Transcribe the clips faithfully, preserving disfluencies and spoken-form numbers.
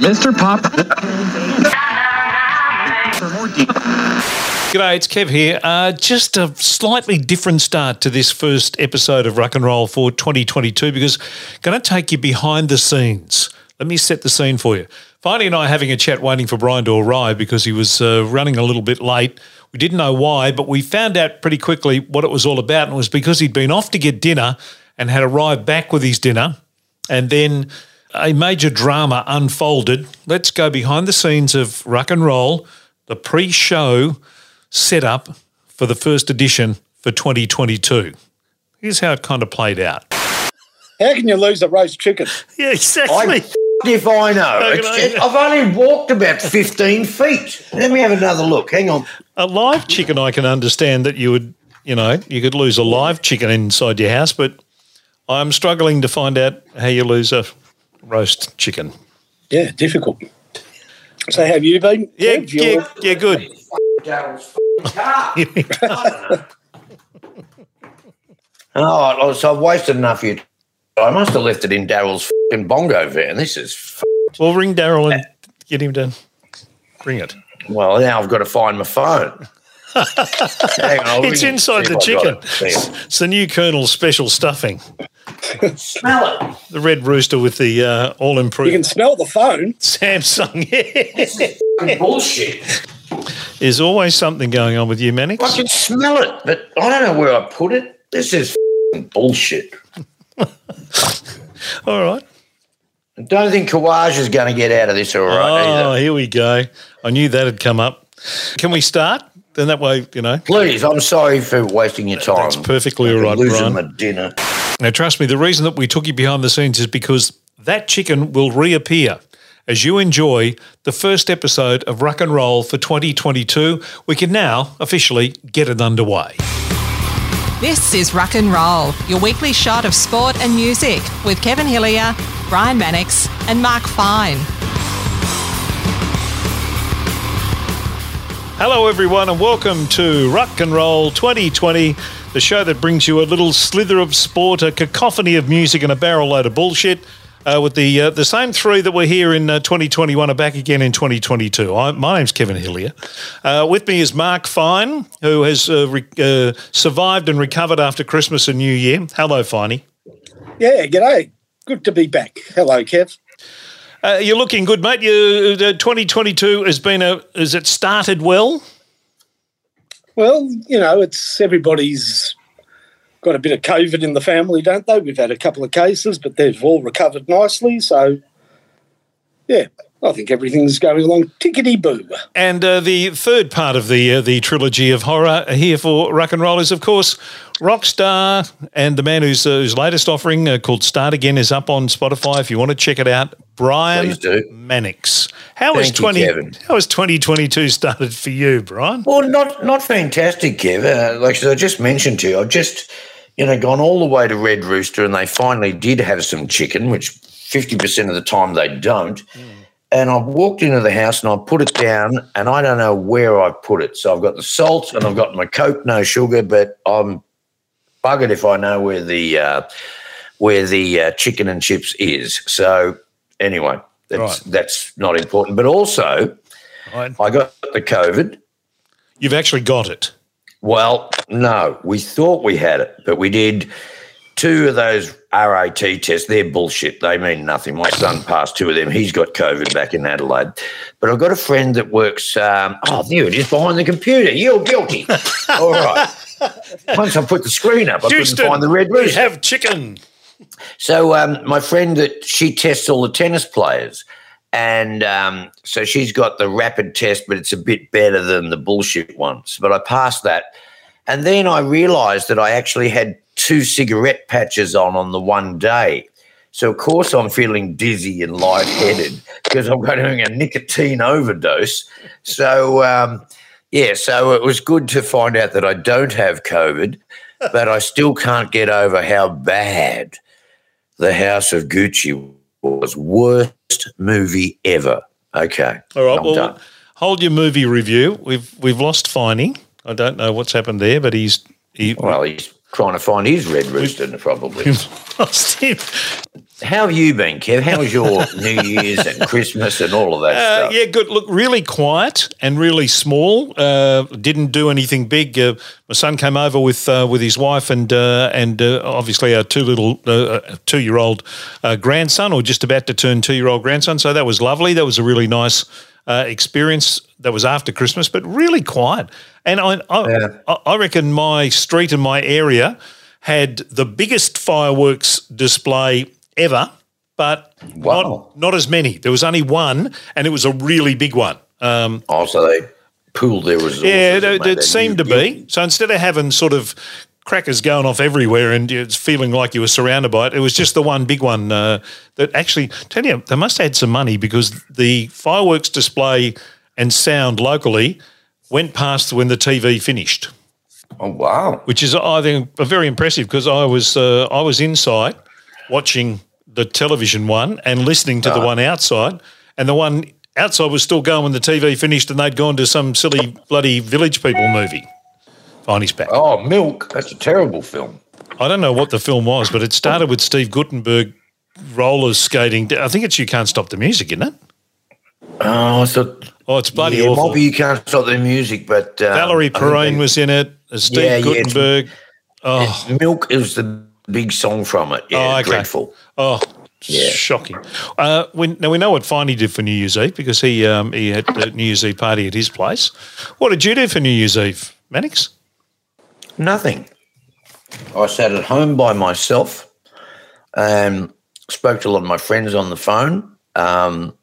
Mister Pop. G'day, it's Kev here. Uh, just a slightly different start to this first episode of Ruck and Roll for twenty twenty-two because I'm going to take you behind the scenes. Let me set the scene for you. Finey and I are having a chat waiting for Brian to arrive because he was uh, running a little bit late. We didn't know why, but we found out pretty quickly what it was all about, and it was because he'd been off to get dinner and had arrived back with his dinner, and then a major drama unfolded. Let's go behind the scenes of Ruck and Roll, the pre-show setup for the first edition for twenty twenty-two. Here's how it kind of played out. How can you lose a roast chicken? Yeah, exactly. I- If I know, it's, it, I've only walked about fifteen feet. Let me have another look. Hang on. A live chicken, I can understand that you would, you know, you could lose a live chicken inside your house, but I'm struggling to find out how you lose a roast chicken. Yeah, difficult. So, have you been? Yeah, yeah, yeah, good. Daryl's f***ing car. Oh, so I've wasted enough of your time. I must have left it in Daryl's f***ing bongo van. This is f***ed. We'll ring Daryl and get him to bring it. Well, now I've got to find my phone. Hang on, it's inside the chicken. It. It's the new Colonel's special stuffing. Smell it. The Red Rooster with the uh, all-improved. You can smell the phone. Samsung, yeah. This is f***ing bullshit. There's always something going on with you, Mannix. I can smell it, but I don't know where I put it. This is f***ing bullshit. All right. I don't think Khawaja's going to get out of this all right oh, either. Oh, here we go. I knew that had come up. Can we start? Then that way, you know. Please, I'm sorry for wasting your time. That's perfectly all right, Brian. Losing my dinner. Now, trust me, the reason that we took you behind the scenes is because that chicken will reappear as you enjoy the first episode of Ruck and Roll for twenty twenty-two. We can now officially get it underway. This is Ruck and Roll, your weekly shot of sport and music with Kevin Hillier, Brian Mannix and Mark Fine. Hello everyone and welcome to Ruck and Roll twenty twenty, the show that brings you a little slither of sport, a cacophony of music and a barrel load of bullshit. Uh, with the uh, the same three that were here in uh, twenty twenty-one are back again in twenty twenty-two. I, my name's Kevin Hillier. Uh, with me is Mark Fine, who has uh, re- uh, survived and recovered after Christmas and New Year. Hello, Finey. Yeah, g'day. Good to be back. Hello, Kev. Uh, you're looking good, mate. You uh, twenty twenty-two has been a has it started well? Well, you know, it's everybody's. Got a bit of COVID in the family, don't they? We've had a couple of cases, but they've all recovered nicely. So, yeah, I think everything's going along tickety-boo. And uh, the third part of the uh, the trilogy of horror here for Ruck and Roll is, of course, Rockstar, and the man whose, uh, whose latest offering uh, called Start Again is up on Spotify. If you want to check it out, Brian Mannix. How is twenty? You, how has twenty twenty-two started for you, Brian? Well, not not fantastic, Kev. Uh, like as I just mentioned to you, I've just you know gone all the way to Red Rooster, and they finally did have some chicken, which fifty percent of the time they don't. Mm. And I've walked into the house and I put it down, and I don't know where I put it. So I've got the salt and I've got my Coke, no sugar, but I'm buggered if I know where the uh, where the uh, chicken and chips is. So anyway, that's right. That's not important. But also, right. I got the COVID. You've actually got it. Well, no, we thought we had it, but we did. Two of those R A T tests, they're bullshit. They mean nothing. My son passed two of them. He's got COVID back in Adelaide. But I've got a friend that works, um, oh, there it is, behind the computer. You're guilty. All right. Once I put the screen up, I Houston, couldn't find the Red Rooster. We have chicken. So um, my friend, that she tests all the tennis players. And um, so she's got the rapid test, but it's a bit better than the bullshit ones. But I passed that. And then I realised that I actually had two cigarette patches on on the one day. So, of course, I'm feeling dizzy and lightheaded because I'm doing a nicotine overdose. So, um, yeah, so it was good to find out that I don't have COVID, but I still can't get over how bad the House of Gucci was. Worst movie ever. Okay. All right, I'm well, done. Hold your movie review. We've we've lost Finey. I don't know what's happened there, but he's he, – Well, he's trying to find his Red Rooster, we've, probably. We've lost him. How have you been, Kev? How was your New Year's and Christmas and all of that uh, stuff? Yeah, good. Look, really quiet and really small. Uh, didn't do anything big. Uh, my son came over with uh, with his wife and uh, and uh, obviously our two little uh, two-year-old uh, grandson, or just about to turn two-year-old grandson. So that was lovely. That was a really nice uh, experience. That was after Christmas, but really quiet. And I, I, yeah. I reckon my street and my area had the biggest fireworks display ever, but wow. not, not as many. There was only one, and it was a really big one. Um, oh, so they pooled their resources. Yeah, it, it, it seemed to be. So instead of having sort of crackers going off everywhere and it's feeling like you were surrounded by it, it was just the one big one uh, that actually, tell you, they must have had some money, because the fireworks display and sound locally went past when the T V finished. Oh, wow. Which is, I think, very impressive, because I was uh, I was inside watching the television one and listening to uh, the one outside, and the one outside was still going when the T V finished, and they'd gone to some silly bloody Village People movie. Finey's back. Oh, Milk. That's a terrible film. I don't know what the film was, but it started with Steve Guttenberg roller skating. I think it's You Can't Stop the Music, isn't it? Oh, it's a... Oh, it's bloody yeah, awful. Bobby, You Can't Stop the Music, but... Um, Valerie Perrine was in it, Steve yeah, Guttenberg. Yeah, oh. Milk is the big song from it. Yeah, oh, okay. Dreadful. Oh, yeah. Shocking. Uh, we, now, we know what Finey did for New Year's Eve, because he um, he had a New Year's Eve party at his place. What did you do for New Year's Eve, Mannix? Nothing. I sat at home by myself, um, spoke to a lot of my friends on the phone, um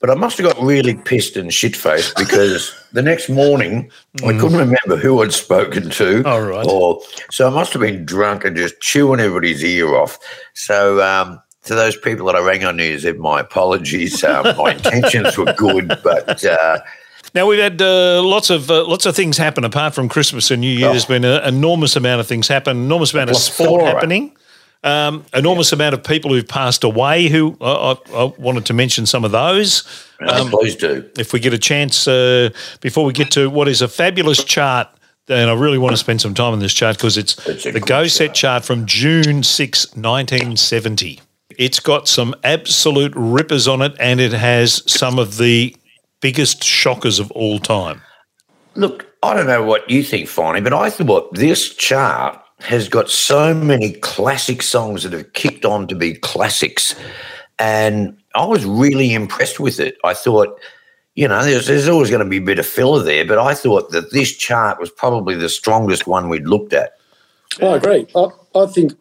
but I must have got really pissed and shit-faced, because the next morning mm. I couldn't remember who I'd spoken to. Oh, right. Or, so I must have been drunk and just chewing everybody's ear off. So um, to those people that I rang on New Year's Eve, my apologies. Um, my intentions were good, but uh, – Now, we've had uh, lots of uh, lots of things happen apart from Christmas and New Year. Oh. There's been an enormous amount of things happen, enormous amount of sport happening. Um, enormous yeah. amount of people who've passed away, who uh, I, I wanted to mention some of those. Um, Please do. If we get a chance, uh, before we get to what is a fabulous chart, and I really want to spend some time on this chart, because it's, it's the Go Set chart from June sixth, nineteen seventy. It's got some absolute rippers on it, and it has some of the biggest shockers of all time. Look, I don't know what you think, Finey, but I thought this chart has got so many classic songs that have kicked on to be classics, and I was really impressed with it. I thought, you know, there's, there's always going to be a bit of filler there, but I thought that this chart was probably the strongest one we'd looked at. I agree. I, I think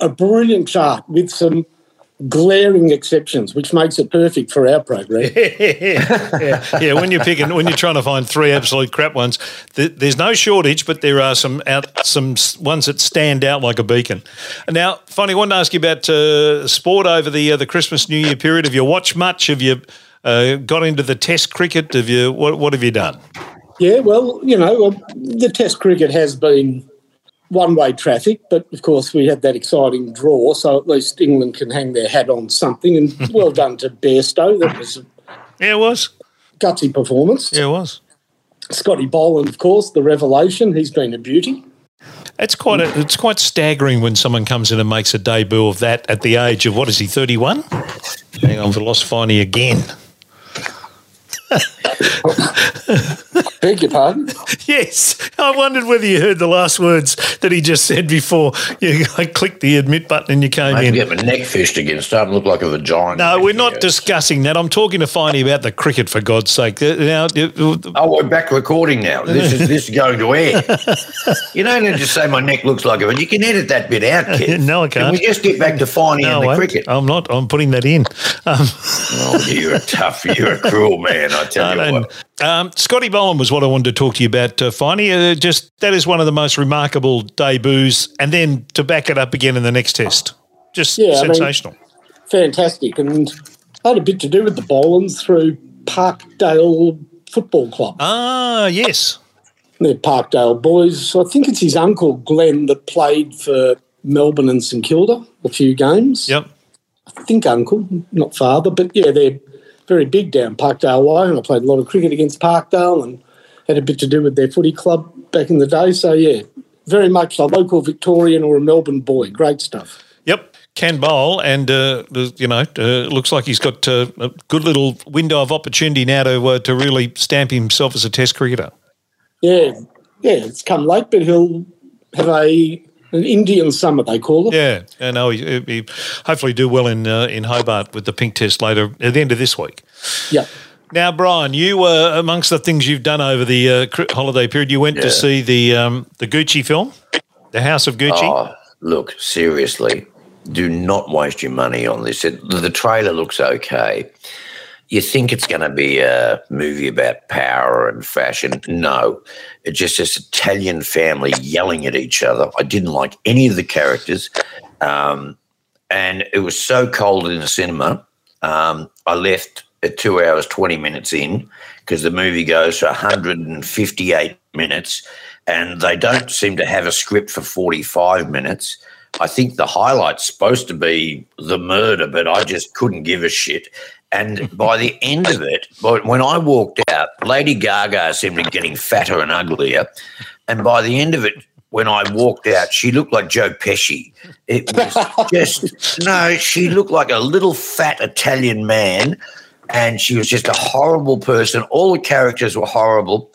a brilliant chart with some glaring exceptions, which makes it perfect for our program. yeah, yeah. yeah, when you're picking, when you're trying to find three absolute crap ones, th- there's no shortage, but there are some out, some ones that stand out like a beacon. And now, finally, I wanted to ask you about uh, sport over the uh, the Christmas New Year period. Have you watched much? Have you uh, got into the Test cricket? Have you what? What have you done? Yeah, well, you know, the Test cricket has been one-way traffic, but of course we had that exciting draw, so at least England can hang their hat on something. And well done to Bairstow. That was a yeah, it was gutsy performance. Yeah, it was. Scotty Boland, of course, the revelation. He's been a beauty. It's quite a, it's quite staggering when someone comes in and makes a debut of that at the age of, what is he, thirty-one? Hang on, I've lost Finey again. Beg your pardon? Yes. I wondered whether you heard the last words that he just said before. You, I clicked the admit button and you came Maybe in. You get my neck fished again. It's starting to look like a vagina. No, we're not goes. discussing that. I'm talking to Finey about the cricket, for God's sake. Now, oh, we're back recording now. This is this is going to air. You don't just say my neck looks like a vagina. You can edit that bit out, kid. No, I can't. Can we just get back to Finey no, and the cricket? I'm not. I'm putting that in. Um. Oh, you're a tough, you're a cruel man, I tell I you what. Um, Scotty Boland was what I wanted to talk to you about, uh, Finey. Uh, just that is one of the most remarkable debuts, and then to back it up again in the next test. Just yeah, sensational. I mean, fantastic. And I had a bit to do with the Bolands through Parkdale Football Club. Ah, yes. They're Parkdale boys. I think it's his uncle, Glenn, that played for Melbourne and St Kilda a few games. Yep. I think uncle, not father, but yeah, they're very big down Parkdale way, and I played a lot of cricket against Parkdale and had a bit to do with their footy club back in the day. So, yeah, very much a local Victorian or a Melbourne boy. Great stuff. Yep, can bowl, and uh, you know, uh, looks like he's got uh, a good little window of opportunity now to uh, to really stamp himself as a Test cricketer. Yeah, yeah, it's come late, but he'll have a an Indian summer, they call it. Yeah, I know. He, he hopefully do well in uh, in Hobart with the pink Test later at the end of this week. Yeah. Now, Brian, you were uh, amongst the things you've done over the uh, cri- holiday period. You went yeah. to see the um, the Gucci film, The House of Gucci. Oh, look, seriously, do not waste your money on this. It, the trailer looks okay. You think it's going to be a movie about power and fashion. No, it's just this Italian family yelling at each other. I didn't like any of the characters. Um, and it was so cold in the cinema, um, I left at two hours, twenty minutes in, because the movie goes for one hundred fifty-eight minutes and they don't seem to have a script for forty-five minutes. I think the highlight's supposed to be the murder, but I just couldn't give a shit. And by the end of it, when I walked out, Lady Gaga seemed to be getting fatter and uglier. And by the end of it, when I walked out, she looked like Joe Pesci. It was just, no, she looked like a little fat Italian man. And she was just a horrible person. All the characters were horrible.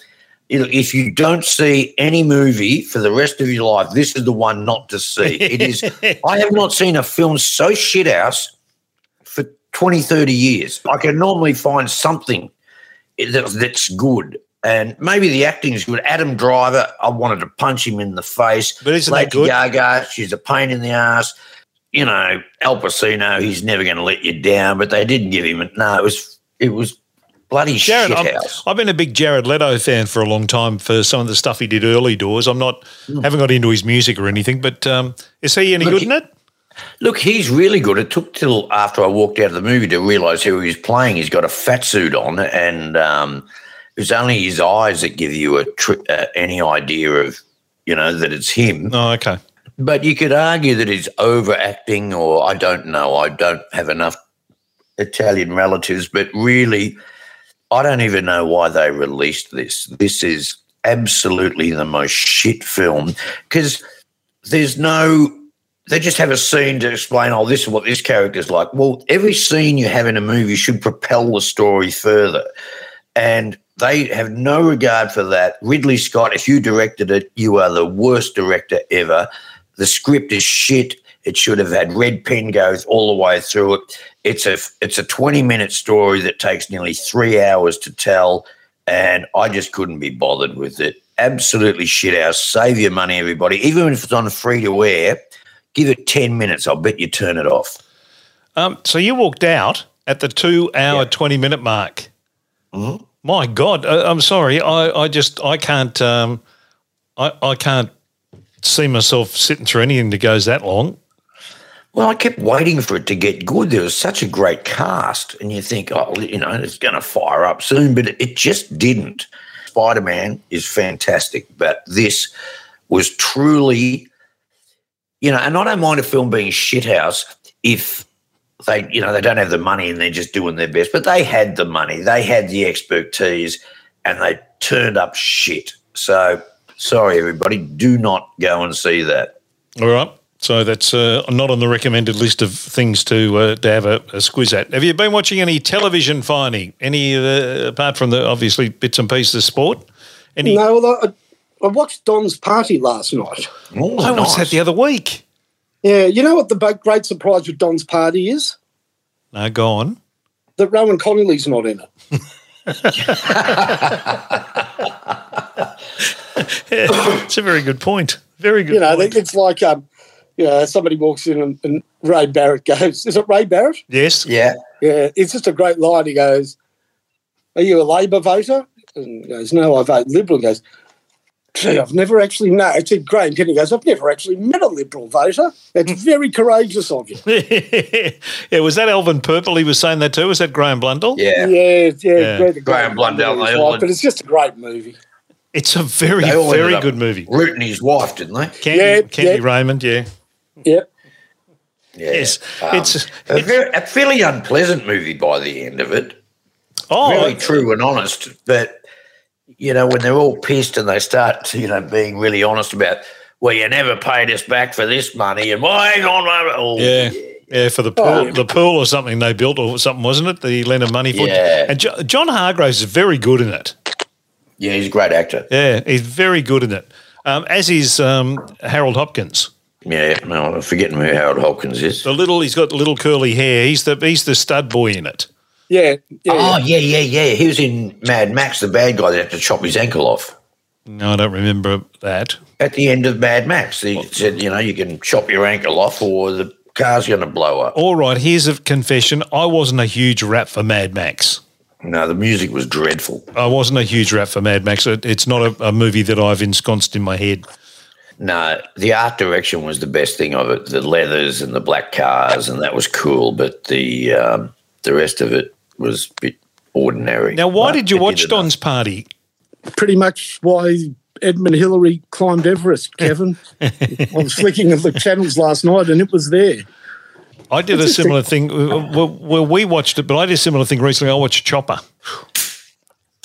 If you don't see any movie for the rest of your life, this is the one not to see. It is. I have not seen a film so shithouse for twenty, thirty years. I can normally find something that, that's good. And maybe the acting is good. Adam Driver, I wanted to punch him in the face. But isn't Lady that good? Gaga, she's a pain in the ass. You know, Al Pacino, he's never going to let you down, but they didn't give him it. No, it was it was bloody Jared, shithouse. I've been a big Jared Leto fan for a long time for some of the stuff he did early doors. I'm not mm. haven't got into his music or anything, but um, is he any look, good in it? Look, he's really good. It took till after I walked out of the movie to realise who he was playing. He's got a fat suit on, and um, it's only his eyes that give you a tri- uh, any idea of, you know, that it's him. Oh, okay. But you could argue that he's overacting, or I don't know. I don't have enough Italian relatives, but really, I don't even know why they released this. This is absolutely the most shit film, because there's no – they just have a scene to explain, oh, this is what this character's like. Well, every scene you have in a movie should propel the story further, and – they have no regard for that. Ridley Scott, if you directed it, you are the worst director ever. The script is shit. It should have had red pen goes all the way through it. It's a it's a twenty-minute story that takes nearly three hours to tell, and I just couldn't be bothered with it. Absolutely shithouse. Save your money, everybody. Even if it's on free-to-air, give it ten minutes. I'll bet you turn it off. Um, so you walked out at the two-hour, yeah. twenty-minute mark. Mm-hmm. My God, I, I'm sorry. I, I just I can't um, I I can't see myself sitting through anything that goes that long. Well, I kept waiting for it to get good. There was such a great cast, and you think, oh, you know, it's going to fire up soon, but it, it just didn't. Spider-Man is fantastic, but this was truly, you know, and I don't mind a film being shithouse if. They, you know, they don't have the money and they're just doing their best. But they had the money, they had the expertise, and they turned up shit. So, sorry, everybody, do not go and see that. All right. So that's uh, not on the recommended list of things to uh, to have a, a squiz at. Have you been watching any television, Finey? Any uh, apart from the obviously bits and pieces of sport? Any? No, although I, I watched Don's Party last night. Oh, I nice. watched that the other week. Yeah, you know what the great surprise with Don's Party is? No, go on. That Rowan Connolly's not in it. Yeah, it's a very good point. Very good. You know, point. It's like um, you know, somebody walks in and, and Ray Barrett goes, "Is it Ray Barrett?" Yes. Yeah. Yeah. It's just a great line. He goes, "Are you a Labor voter?" And he goes, "No, I vote Liberal." He goes, "Gee, I've never actually no." It's said Graham Kenny goes, "I've never actually met a Liberal voter. That's very courageous of you." Yeah, was that Alvin Purple? He was saying that too. Was that Graham Blundell? Yeah, yeah, yeah. yeah. Graham, Graham Blundell. Blundell wife, all... But it's just a great movie. It's a very, very good movie. Rooting his wife, didn't they? Candy, yeah, Candy yeah. Raymond. Yeah. Yep. Yeah. Yes, um, it's, it's a, very, a fairly unpleasant movie by the end of it. Oh, really true and honest, but. You know, when they're all pissed and they start, you know, being really honest about well, you never paid us back for this money. And well, hang on, oh, yeah. yeah, yeah, for the pool, oh. the pool or something they built or something, wasn't it? The lent of money for. Yeah. And jo- John Hargraves is very good in it. Yeah, he's a great actor. Yeah, he's very good in it. Um, as is um, Harold Hopkins. Yeah, no, I'm forgetting who Harold Hopkins is. The little, he's got the little curly hair. He's the he's the stud boy in it. Yeah. yeah oh yeah, yeah, yeah. He was in Mad Max, the bad guy that had to chop his ankle off. No, I don't remember that. At the end of Mad Max, he what? said, you know, you can chop your ankle off, or the car's going to blow up. All right, here's a confession: I wasn't a huge rap for Mad Max. No, the music was dreadful. I wasn't a huge rap for Mad Max. It, it's not a, a movie that I've ensconced in my head. No, the art direction was the best thing of it. The leathers and the black cars, and that was cool, but the um, the rest of it was a bit ordinary. Now, why did you watch Don's Party? Pretty much why Edmund Hillary climbed Everest, Kevin. I was flicking at the channels last night and it was there. I did a similar thing. Well, well, we watched it, but I did a similar thing recently. I watched Chopper.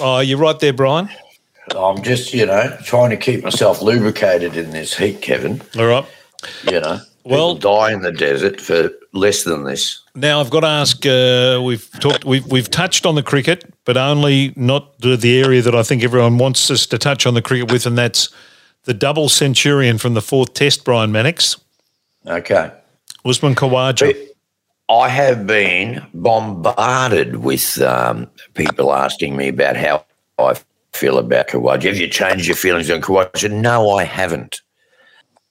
Oh, you're right there, Brian. I'm just, you know, trying to keep myself lubricated in this heat, Kevin. All right. You know, well, people die in the desert for less than this. Now I've got to ask. Uh, we've talked. We've we've touched on the cricket, but only not the, the area that I think everyone wants us to touch on the cricket with, and that's the double centurion from the fourth Test, Brian Mannix. Okay. Usman Khawaja. I have been bombarded with um, people asking me about how I feel about Khawaja. Have you changed your feelings on Khawaja? No, I haven't.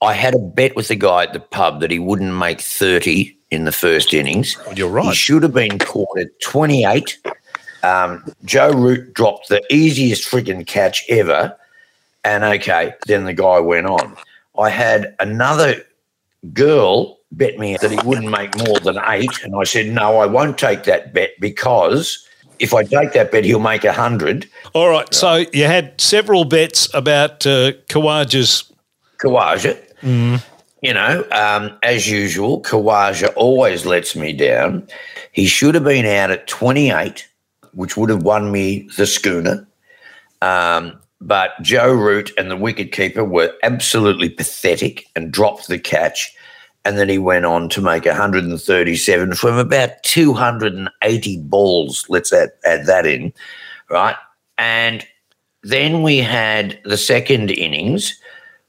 I had a bet with the guy at the pub that he wouldn't make thirty in the first innings. You're right. He should have been caught at twenty-eight. Um, Joe Root dropped the easiest frigging catch ever, and, okay, then the guy went on. I had another girl bet me that he wouldn't make more than eight, and I said, no, I won't take that bet because if I take that bet, he'll make one hundred. All right, right. So you had several bets about uh, Khawaja's. Khawaja. Mm. You know, um, as usual, Khawaja always lets me down. He should have been out at twenty-eight, which would have won me the schooner. Um, but Joe Root and the wicketkeeper were absolutely pathetic and dropped the catch. And then he went on to make one hundred thirty-seven from about two hundred eighty balls. Let's add, add that in, right? And then we had the second innings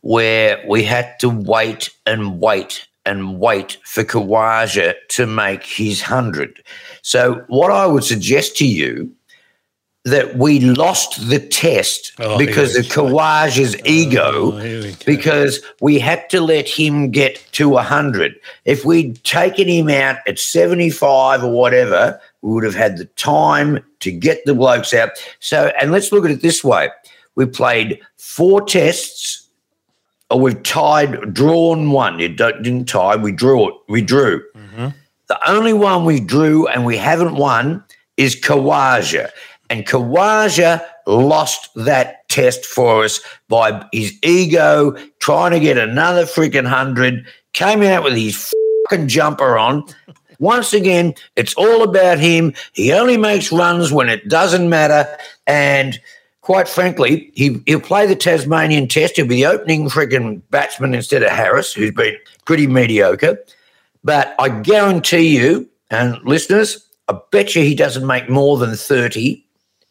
where we had to wait and wait and wait for Khawaja to make his one hundred. So what I would suggest to you that we lost the test oh, because of Khawaja's ego oh, we because we had to let him get to one hundred. If we'd taken him out at seventy-five or whatever, we would have had the time to get the blokes out. So, and let's look at it this way. We played four tests, or we've tied, drawn one. You don't, didn't tie, we drew it. We drew. Mm-hmm. The only one we drew and we haven't won is Khawaja. And Khawaja lost that test for us by his ego, trying to get another freaking hundred, came out with his fucking jumper on. Once again, it's all about him. He only makes runs when it doesn't matter. And quite frankly, he, he'll play the Tasmanian test. He'll be the opening freaking batsman instead of Harris, who's been pretty mediocre. But I guarantee you, and listeners, I bet you he doesn't make more than thirty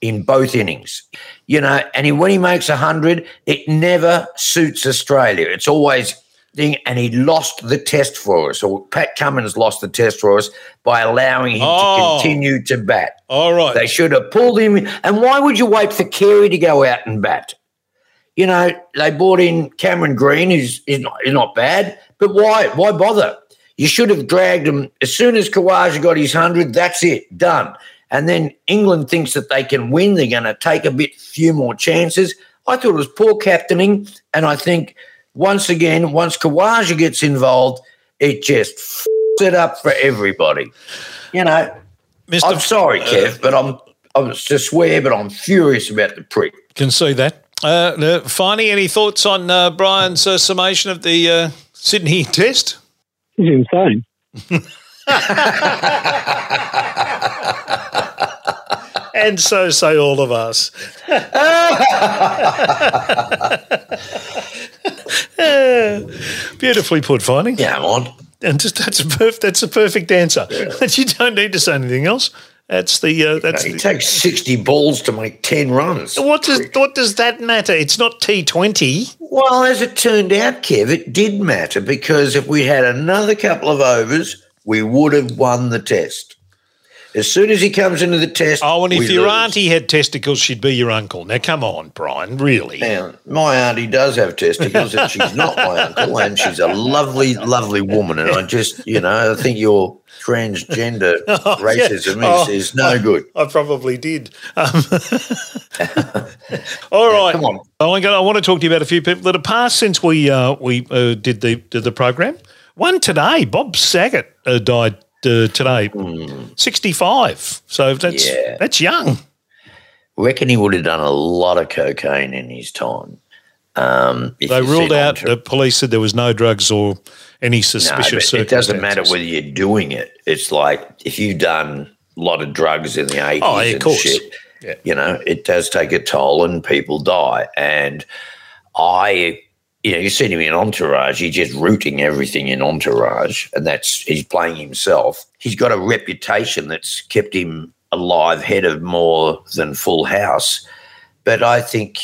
in both innings, you know, and he, when he makes one hundred, it never suits Australia. It's always thing, and he lost the test for us, or Pat Cummins lost the test for us by allowing him oh. to continue to bat. All right. They should have pulled him in. And why would you wait for Carey to go out and bat? You know, they brought in Cameron Green, who's is not, is not bad, but why why bother? You should have dragged him. As soon as Khawaja got his one hundred, that's it, done. And then England thinks that they can win. They're going to take a bit, few more chances. I thought it was poor captaining, and I think once again, once Khawaja gets involved, it just f***s it up for everybody. You know, Mister I'm sorry, Kev, but I'm I was to swear, but I'm furious about the prick. Can see that. Uh, Finey, any thoughts on uh, Brian's uh, summation of the uh, Sydney Test? He's insane. And so say all of us. Uh, beautifully put, Finding. Yeah, I'm on. And just, that's a perf- that's a perfect answer. Yeah. You don't need to say anything else. That's the uh, that's. No, it the, takes sixty balls to make ten runs. What does what does that matter? It's not T twenty. Well, as it turned out, Kev, it did matter, because if we had another couple of overs, we would have won the test. As soon as he comes into the test, oh, and if your lose. Auntie had testicles, she'd be your uncle. Now, come on, Brian, really. Now, my auntie does have testicles, and she's not my uncle, and she's a lovely, lovely woman. And I just, you know, I think your transgender oh, racism yeah. oh, is, is no I, good. I probably did. Um, all yeah, right, come on. I want to talk to you about a few people that have passed since we uh, we uh, did the did the program. One today, Bob Saget uh, died. Uh, today, mm. sixty-five. So that's yeah. that's young. Reckon he would have done a lot of cocaine in his time. Um, they ruled out. Entourage. The police said there was no drugs or any suspicious. No, it doesn't matter whether you're doing it. It's like if you've done a lot of drugs in the eighties oh, yeah, and of course. shit. Yeah. You know, it does take a toll, and people die. And I. You know, you see him in Entourage, he's just rooting everything in Entourage, and that's he's playing himself. He's got a reputation that's kept him alive, head of more than Full House. But I think,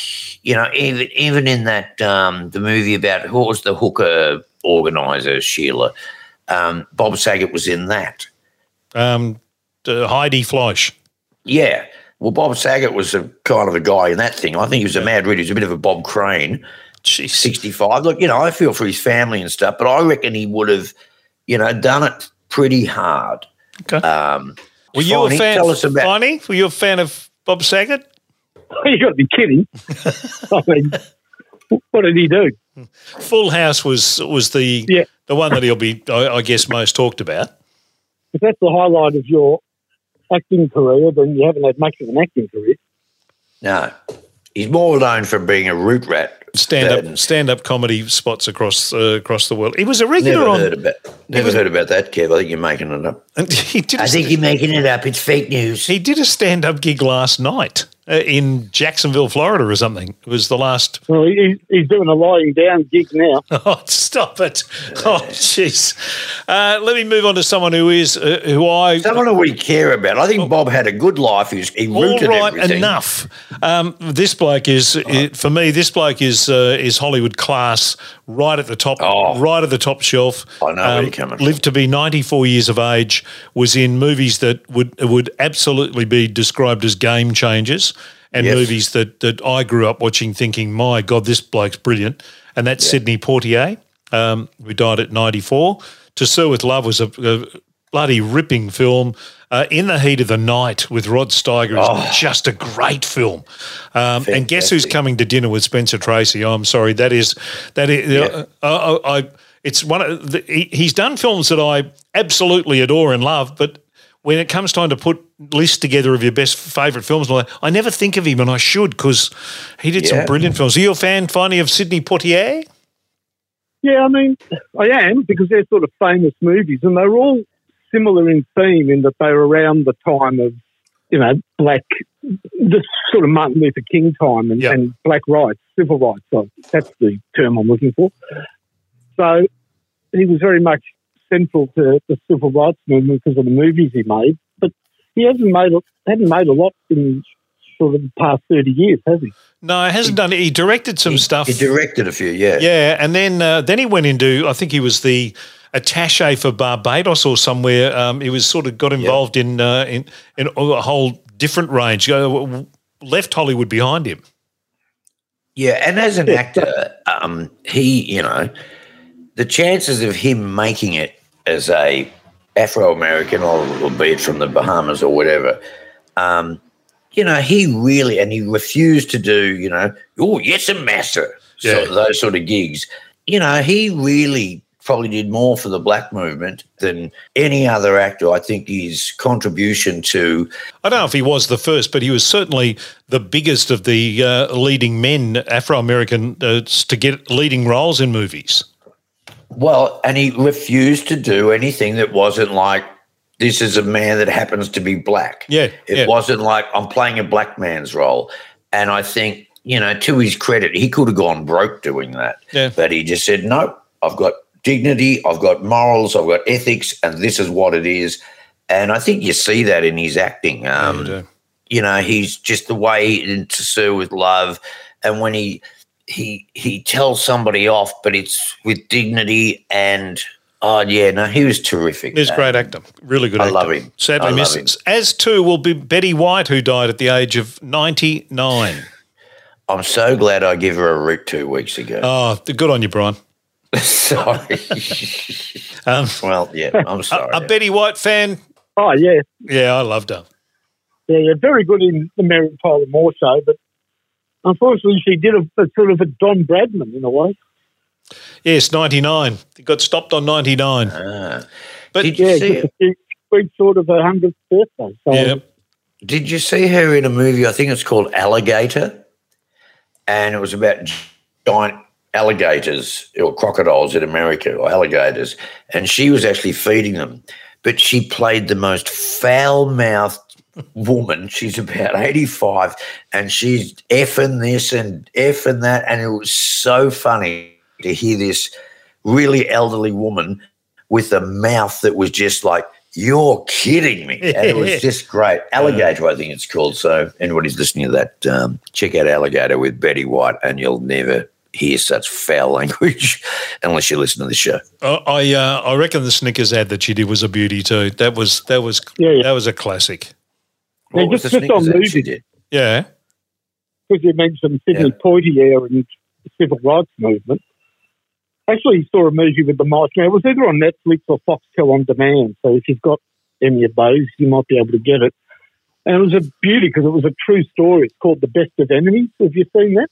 you know, even even in that um, the movie about who was the hooker organizer, Sheila, um, Bob Saget was in that. Um, uh, Heidi Fleisch. Yeah. Well, Bob Saget was a kind of a guy in that thing. I think he was a mad reader. He was a bit of a Bob Crane. Jeez. sixty-five. Look, you know, I feel for his family and stuff, but I reckon he would have, you know, done it pretty hard. Okay. Um, were you Finey, a fan? Tell us about Finey, were you a fan of Bob Saget? You got to be kidding! I mean, what did he do? Full House was was the yeah. the one that he'll be, I, I guess, most talked about. If that's the highlight of your acting career, then you haven't had much of an acting career. No, he's more known for being a root rat. Stand up, stand up comedy spots across uh, across the world. He was a regular never on. Heard about, never was, heard about that, Kev. I think you're making it up. He did I think st- you're making it up. It's fake news. He did a stand up gig last night uh, in Jacksonville, Florida, or something. It was the last. Well, he, he's doing a lying down gig now. Oh, stop it! Oh, jeez. Uh, let me move on to someone who is uh, who I someone who we care about. I think Bob had a good life. He's he rooted all right everything. Enough. Um, this bloke is oh. it, for me. This bloke is. Uh, is Hollywood class, right at the top, oh, right at the top shelf. I know um, where you're coming from. Lived to be ninety-four years of age, was in movies that would would absolutely be described as game changers, and yes. movies that, that I grew up watching thinking, my God, this bloke's brilliant. And that's yeah. Sidney Poitier, um, who died at ninety-four. To Sir With Love was a, a bloody ripping film. Uh, In the Heat of the Night with Rod Steiger is oh. just a great film. Um, and guess who's coming to dinner with Spencer Tracy? Oh, I'm sorry, that is that is. Yeah. Uh, I, I, it's one of the, he, he's done films that I absolutely adore and love, but when it comes time to put lists together of your best favourite films, and all that, I never think of him, and I should, because he did yeah. some brilliant films. Are you a fan, finally, of Sidney Poitier? Yeah, I mean, I am, because they're sort of famous movies, and they're all similar in theme in that they were around the time of, you know, black, this sort of Martin Luther King time and, yep. and black rights, civil rights. So that's the term I'm looking for. So he was very much central to the civil rights movement because of the movies he made, but he hasn't made hadn't made a lot in sort of the past thirty years, has he? No, he hasn't he, done it. He directed some he, stuff. He directed a few, yeah. Yeah, and then uh, then he went into, I think he was the attaché for Barbados or somewhere. Um, he was sort of got involved yep. in, uh, in in a whole different range, uh, left Hollywood behind him. Yeah, and as an actor, um, he, you know, the chances of him making it as a Afro-American, or be it from the Bahamas or whatever, um, you know, he really, and he refused to do, you know, oh, yes, a master, yeah. sort of those sort of gigs. You know, he really probably did more for the black movement than any other actor. I think his contribution to... I don't know if he was the first, but he was certainly the biggest of the uh, leading men, Afro-American, uh, to get leading roles in movies. Well, and he refused to do anything that wasn't like, this is a man that happens to be black. Yeah, It yeah. wasn't like, I'm playing a black man's role. And I think... you know, to his credit, he could have gone broke doing that. Yeah. But he just said, no, I've got dignity, I've got morals, I've got ethics, and this is what it is. And I think you see that in his acting. Um, yeah, you, you know, he's just the way in To Sir With Love. And when he he he tells somebody off, but it's with dignity and – oh, yeah, no, he was terrific. He's a great actor, really good I actor. I love him. Sadly misses. As too will be Betty White, who died at the age of ninety-nine. I'm so glad I gave her a root two weeks ago. Oh, good on you, Brian. Sorry. um, well, yeah, I'm sorry. A, a Betty White fan? Oh, yeah. Yeah, I loved her. Yeah, yeah, very good in The Merry Tyler Moore Show, but unfortunately she did a, a sort of a Don Bradman in a way. Yes, ninety-nine. He got stopped on ninety-nine. Ah. But did you yeah, see it? It's sort of her hundredth birthday. So. Yeah. Did you see her in a movie, I think it's called Alligator, and it was about giant alligators or crocodiles in America or alligators, and she was actually feeding them, but she played the most foul-mouthed woman. She's about eighty-five, and she's effing this and effing that, and it was so funny to hear this really elderly woman with a mouth that was just like, you're kidding me. And it was just great. Alligator, I think it's called. So anybody's listening to that, um, check out Alligator with Betty White, and you'll never hear such foul language unless you listen to the show. Uh, I uh, I reckon the Snickers ad that she did was a beauty too. That was that was yeah, yeah. that was a classic. Yeah, just, was the just on movies. Yeah. Because you mentioned Sidney yeah. Poitier and the civil rights movement. Actually saw a movie with the mice. Now, it was either on Netflix or Foxtel on demand. So if you've got any of those, you might be able to get it. And it was a beauty because it was a true story. It's called The Best of Enemies. Have you seen that?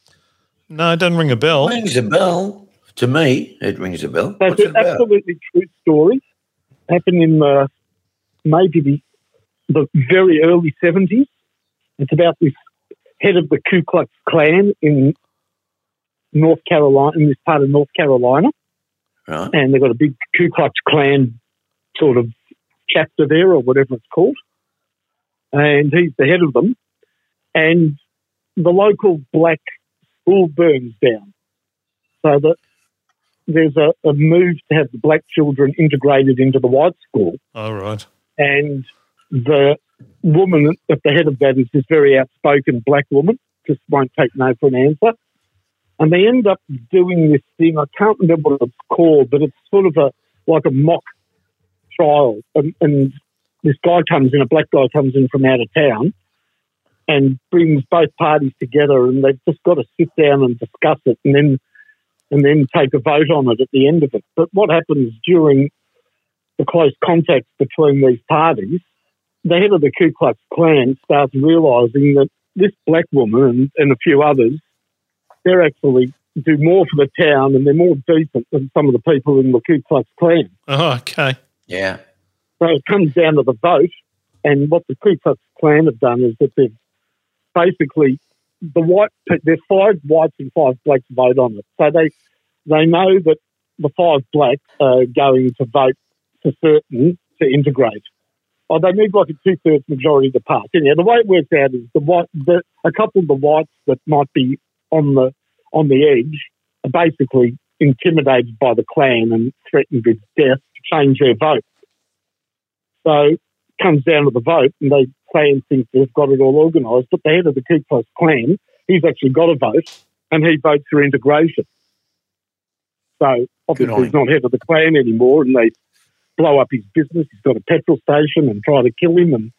No, it doesn't ring a bell. It rings a bell. To me, it rings a bell. That's an absolutely true story. It happened in uh, maybe the, the very early seventies. It's about this head of the Ku Klux Klan in North Carolina, in this part of North Carolina. Right. And they've got a big Ku Klux Klan sort of chapter there or whatever it's called. And he's the head of them. And the local black school burns down. So that there's a, a move to have the black children integrated into the white school. All right. And the woman at the head of that is this very outspoken black woman, just won't take no for an answer. And they end up doing this thing, I can't remember what it's called, but it's sort of a like a mock trial. And, and this guy comes in, a black guy comes in from out of town and brings both parties together, and they've just got to sit down and discuss it and then and then take a vote on it at the end of it. But what happens during the close contact between these parties, the head of the Ku Klux Klan starts realising that this black woman and, and a few others, they're actually do more for the town and they're more decent than some of the people in the Ku Klux Klan. Oh, okay. Yeah. So it comes down to the vote, and what the Ku Klux Klan have done is that they've basically, the white, there's five whites and five blacks vote on it. So they they know that the five blacks are going to vote for certain to integrate. Oh, they need like a two-thirds majority to pass. Anyhow, the way it works out is the white, the, a couple of the whites that might be on the on the edge are basically intimidated by the Klan and threatened with death to change their vote. So it comes down to the vote, and they say and think they've got it all organised, but the head of the Ku Klux Klan, he's actually got a vote, and he votes for integration. So obviously he's not head of the Klan anymore, and they blow up his business. He's got a petrol station and try to kill him and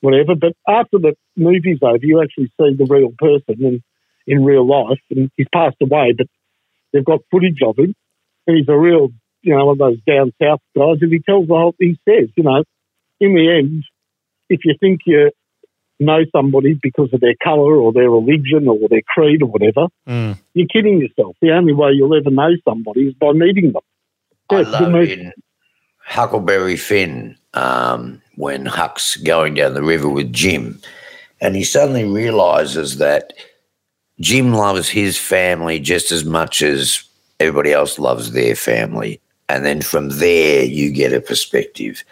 whatever. But after the movie's over, you actually see the real person, and in real life, and he's passed away, but they've got footage of him, and he's a real, you know, one of those down south guys, and he tells the whole, he says, you know, in the end, if you think you know somebody because of their colour or their religion or their creed or whatever, mm. you're kidding yourself. The only way you'll ever know somebody is by meeting them. That's I love in Huckleberry Finn um, when Huck's going down the river with Jim, and he suddenly realises that Jim loves his family just as much as everybody else loves their family. And then from there, you get a perspective.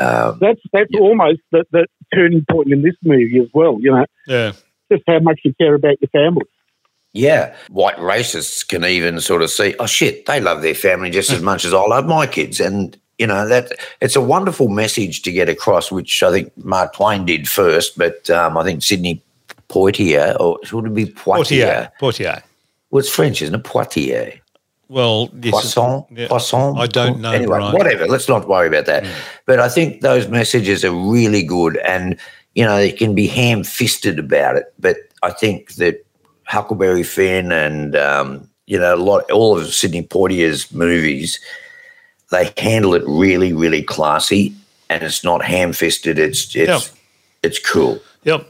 Um, that's that's yeah. almost the, the turning point in this movie as well, you know. Yeah. Just how much you care about your family. Yeah. White racists can even sort of see, oh, shit, they love their family just as much as I love my kids. And, you know, that it's a wonderful message to get across, which I think Mark Twain did first, but um, I think Sidney Poitier, or would it be Poitier? Poitier. Poitier. Well, it's French, isn't it? Poitier. Well, yes, Poisson, yeah, Poisson. I don't know. Anyway, Brian. Whatever. Let's not worry about that. Mm. But I think those messages are really good, and, you know, they can be ham-fisted about it. But I think that Huckleberry Finn and, um, you know, a lot, all of Sidney Poitier's movies, they handle it really, really classy, and it's not ham-fisted. It's, it's, yep. it's cool. Yep.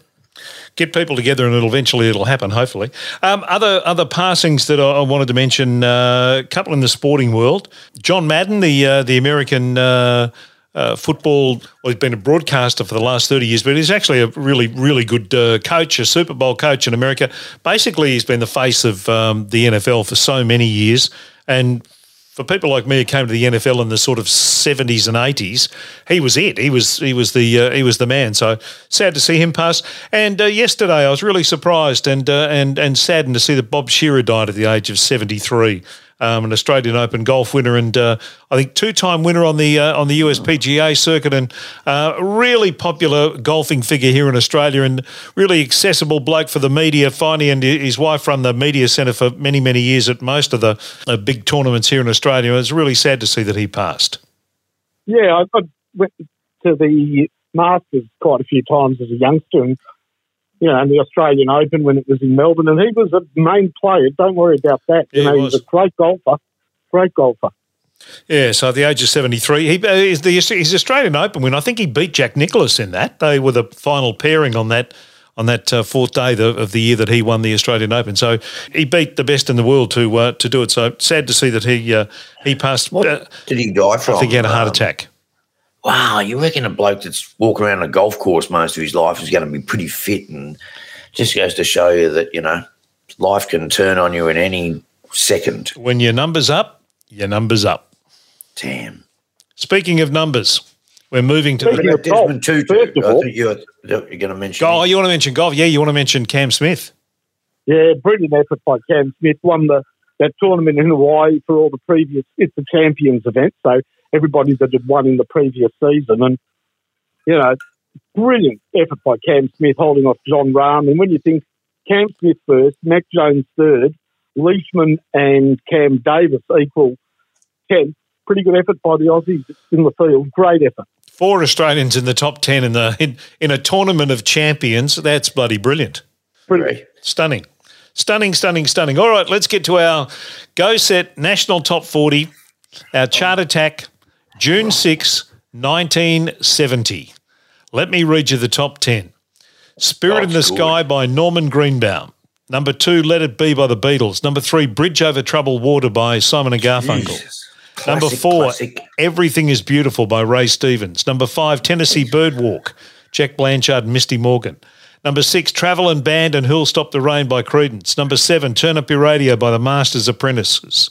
Get people together, and it'll eventually it'll happen. Hopefully, um, other other passings that I, I wanted to mention. Uh, a couple in the sporting world. John Madden, the uh, the American uh, uh, football. Well, he's been a broadcaster for the last thirty years, but he's actually a really really good uh, coach, a Super Bowl coach in America. Basically, he's been the face of um, the N F L for so many years, and for people like me who came to the N F L in the sort of seventies and eighties, he was it. He was he was the uh, he was the man. So sad to see him pass. And uh, yesterday I was really surprised and uh, and and saddened to see that Bob Shearer died at the age of seventy-three, um, an Australian Open golf winner, and uh, I think two-time winner on the uh, on the U S P G A circuit, and uh, really popular golfing figure here in Australia, and really accessible bloke for the media. Finally, and his wife run the media centre for many many years at most of the uh, big tournaments here in Australia. Australia. It's really sad to see that he passed. Yeah, I went to the Masters quite a few times as a youngster, and you know, and the Australian Open when it was in Melbourne, and he was a main player. Don't worry about that. Yeah, you know, he was. He was a great golfer, great golfer. Yeah, so at the age of seventy-three, he is the his Australian Open win. I think he beat Jack Nicklaus in that. They were the final pairing on that. on that uh, fourth day the, of the year that he won the Australian Open. So he beat the best in the world to uh, to do it. So sad to see that he uh, he passed. What uh, did he die from? I think he had a heart um, attack. Wow, you reckon a bloke that's walking around a golf course most of his life is going to be pretty fit, and just goes to show you that, you know, life can turn on you in any second. When your number's up, your number's up. Damn. Speaking of numbers... We're moving to Speaking the of golf, Tutu, first of all, I think you're, you're going to mention. Oh, you want to mention golf? Yeah, you want to mention Cam Smith. Yeah, brilliant effort by Cam Smith. Won the that tournament in Hawaii for all the previous. It's the Champions event, so everybody that had won in the previous season, and you know, brilliant effort by Cam Smith holding off John Rahm. And when you think Cam Smith first, Mac Jones third, Leishman and Cam Davis equal tenth. Pretty good effort by the Aussies in the field. Great effort. Four Australians in the top ten in the in, in a tournament of champions. That's bloody brilliant. Pretty. Stunning. Stunning, stunning, stunning. All right, let's get to our Go Set National Top forty, our chart attack, June sixth, nineteen seventy. Let me read you the top ten. Spirit That's in the good. Sky by Norman Greenbaum. Number two, Let It Be by the Beatles. Number three, Bridge Over Troubled Water by Simon and Garfunkel. Jesus. Classic, Number four, classic. Everything is Beautiful by Ray Stevens. Number five, Tennessee Birdwalk, Jack Blanchard and Misty Morgan. Number six, Travel and Band and Who'll Stop the Rain by Creedence. Number seven, Turn Up Your Radio by the Masters Apprentices.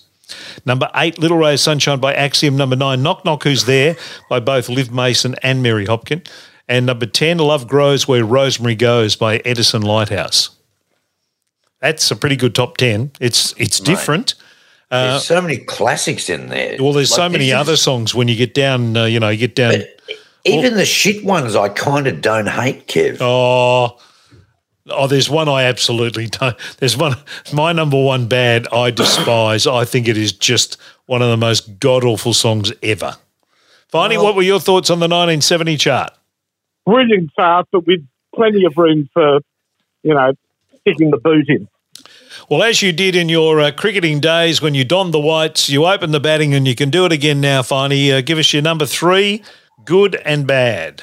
Number eight, Little Ray of Sunshine by Axiom. Number nine, Knock Knock Who's There by both Liv Mason and Mary Hopkin. And number ten, Love Grows Where Rosemary Goes by Edison Lighthouse. That's a pretty good top ten. It's it's Mate. different. Uh, there's so many classics in there. Well, there's like, so many other is, songs when you get down, uh, you know, you get down. But even well, the shit ones I kind of don't hate, Kev. Oh, oh, there's one I absolutely don't. There's one, my number one bad I despise. I think it is just one of the most god-awful songs ever. Finally, well, what were your thoughts on the nineteen seventy chart? Brilliant chart, but with plenty of room for, you know, sticking the boot in. Well, as you did in your uh, cricketing days when you donned the whites, you opened the batting, and you can do it again now, Finey. Uh, give us your number three, good and bad.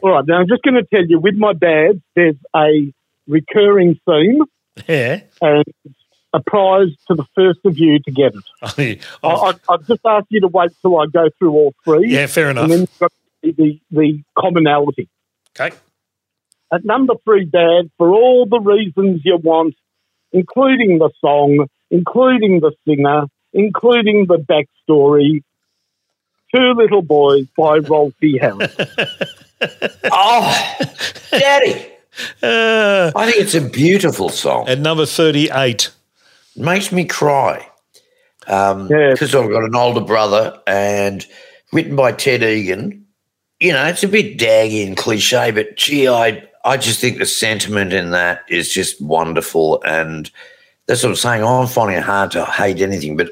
All right, now I'm just going to tell you, with my bad, there's a recurring theme yeah. and a prize to the first of you to get it. I, I, I've just asked you to wait till I go through all three. Yeah, fair enough. And then you've got the, the commonality. Okay. At number three, bad, for all the reasons you want, including the song, including the singer, including the backstory, Two Little Boys by Rolfie Harris. Oh, Daddy. Uh, I think it's a beautiful song. At number thirty-eight. It makes me cry because um, yeah. I've got an older brother, and written by Ted Egan. You know, it's a bit daggy and cliche, but gee, I, I just think the sentiment in that is just wonderful. And that's what I'm saying. I'm finding it hard to hate anything, but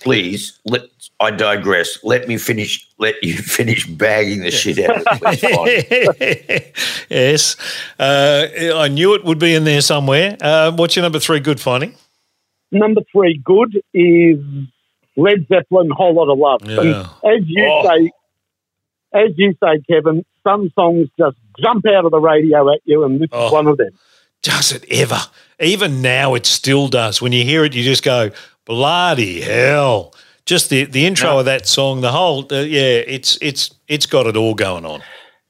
please, let, I digress. Let me finish. Let you finish bagging the shit out of it. Yes, uh, I knew it would be in there somewhere. Uh, what's your number three? Good finding. Number three, good is Led Zeppelin, Whole Lot of Love. Yeah. And as you oh. say, as you say, Kevin, some songs just jump out of the radio at you, and this oh. is one of them. Does it ever? Even now, it still does. When you hear it, you just go, bloody hell! Just the, the intro now, of that song, the whole uh, yeah, it's it's it's got it all going on.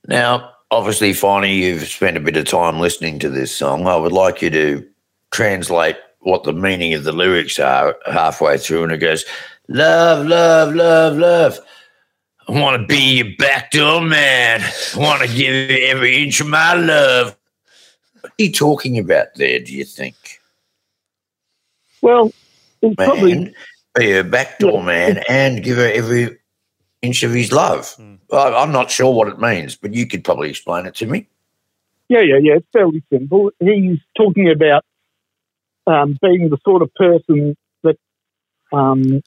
Now, obviously, Finey, you've spent a bit of time listening to this song. I would like you to translate what the meaning of the lyrics are halfway through, and it goes, "Love, love, love, love. I want to be your backdoor man. I want to give you every inch of my love." What are you talking about there? Do you think? Well. Man, probably, be a backdoor yeah. man and give her every inch of his love. Mm. I, I'm not sure what it means, but you could probably explain it to me. Yeah, yeah, yeah. It's fairly simple. He's talking about um, being the sort of person that um,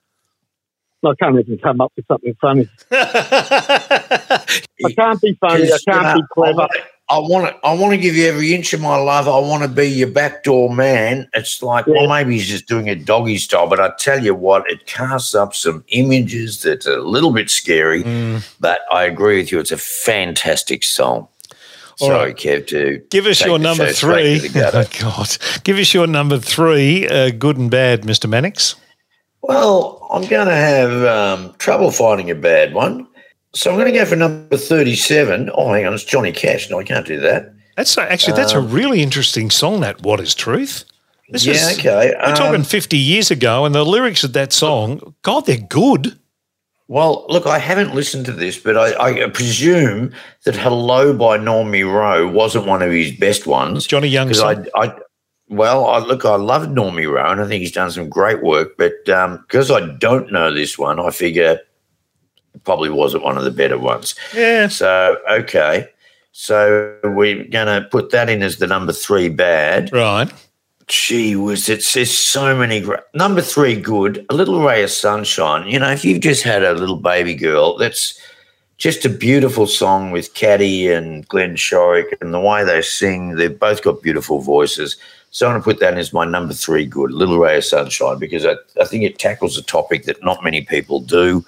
I can't even come up with something funny. I can't be funny. I can't uh, be clever. I want to. I want to give you every inch of my love. I want to be your backdoor man. It's like, yeah. well, maybe he's just doing it doggy style. But I tell you what, it casts up some images that's a little bit scary. Mm. But I agree with you. It's a fantastic song. All Sorry, right. Kev. To give us your number three. Oh, God, give us your number three. Uh, good and bad, Mister Mannix. Well, I'm going to have um, trouble finding a bad one. So I'm going to go for number thirty-seven. Oh, hang on, it's Johnny Cash. No, I can't do that. That's a, actually that's um, a really interesting song. That What Is Truth? This yeah, was, okay. We're um, talking fifty years ago, and the lyrics of that song, God, they're good. Well, look, I haven't listened to this, but I, I presume that "Hello" by Normie Rowe wasn't one of his best ones. Johnny Young's song. I, I, well, I, look, I love Normie Rowe, and I think he's done some great work. But because um, I don't know this one, I figure. Probably wasn't one of the better ones. Yeah. So, okay. So we're going to put that in as the number three bad. Right. Gee whiz, it says so many great. Number three good, a little ray of sunshine. You know, if you've just had a little baby girl, that's just a beautiful song with Caddy and Glenn Shorrock, and the way they sing, they've both got beautiful voices. So I'm going to put that as my number three good, Little Ray of Sunshine, because I, I think it tackles a topic that not many people do.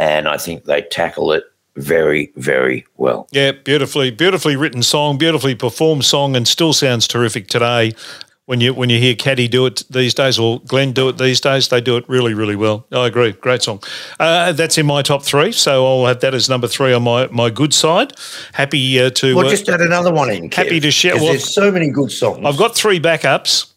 And I think they tackle it very, very well. Yeah, beautifully, beautifully written song, beautifully performed song, and still sounds terrific today. When you when you hear Caddy do it these days, or Glenn do it these days, they do it really, really well. I agree. Great song. Uh, that's in my top three, so I'll have that as number three on my, my good side. Happy uh, to. Well, uh, just add another one in. Kev, happy to share. Well, there's so many good songs. I've got three backups.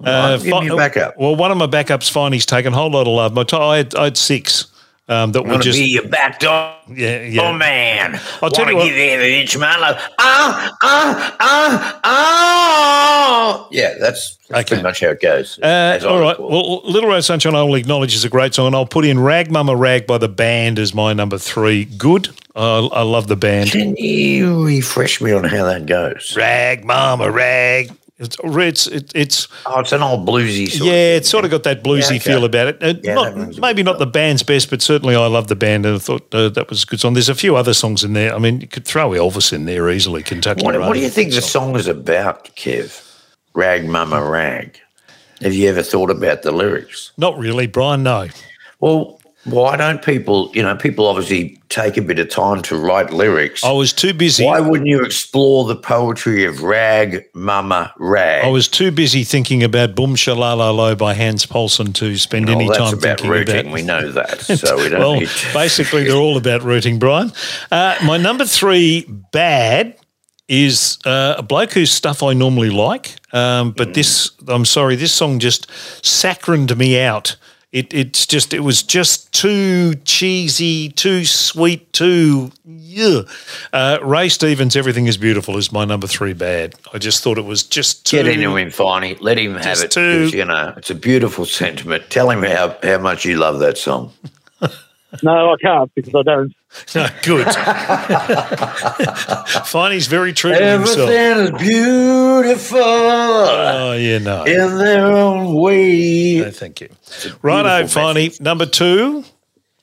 Uh, right, give fi- me a backup. Well, one of my backups, Finey's taken, Whole Lot of Love. My t- I, had, I had six. Um, that would just be your back door. Yeah, yeah. Oh man, I'll tell you what. Give every inch of my love. Ah, ah, ah, ah. Yeah, that's, that's okay. Pretty much how it goes. Uh, all right. Well, Little Ray of Sunshine, I will acknowledge, is a great song, and I'll put in "Rag Mama Rag" by the Band as my number three. Good. I, I love the Band. Can you refresh me on how that goes? Rag Mama Rag. It's it's it, it's oh, it's an old bluesy sort. Yeah, it's sort of got that bluesy yeah, okay. feel about it. Uh, yeah, not, maybe not the Band's best, but certainly I love the Band, and I thought uh, that was a good song. There's a few other songs in there. I mean, you could throw Elvis in there easily. Kentucky. What, what do you think the song is about, Kev? Rag Mama Rag. Have you ever thought about the lyrics? Not really, Brian. No. Well, why don't people? You know, people obviously take a bit of time to write lyrics. I was too busy. Why wouldn't you explore the poetry of Rag Mama Rag? I was too busy thinking about Boom Shalalalo by Hans Poulsen to spend no, any time about thinking rooting. About. We know that, so we don't. Well, need to. Basically, they're all about rooting, Brian. Uh, my number three bad is uh, a bloke whose stuff I normally like, um, but mm. this. I'm sorry, this song just saccharined me out. It it's just it was just too cheesy, too sweet, too yeah. Uh, Ray Stevens, Everything Is Beautiful, is my number three bad. I just thought it was just too. Get into him, Finey. Let him have it. Too, you know, it's a beautiful sentiment. Tell him how, how much you love that song. No, I can't because I don't. No, good. Finey's very true to himself. Everything is beautiful. Oh, yeah, no. In their own way. No, thank you. Righto, Finey. Number two,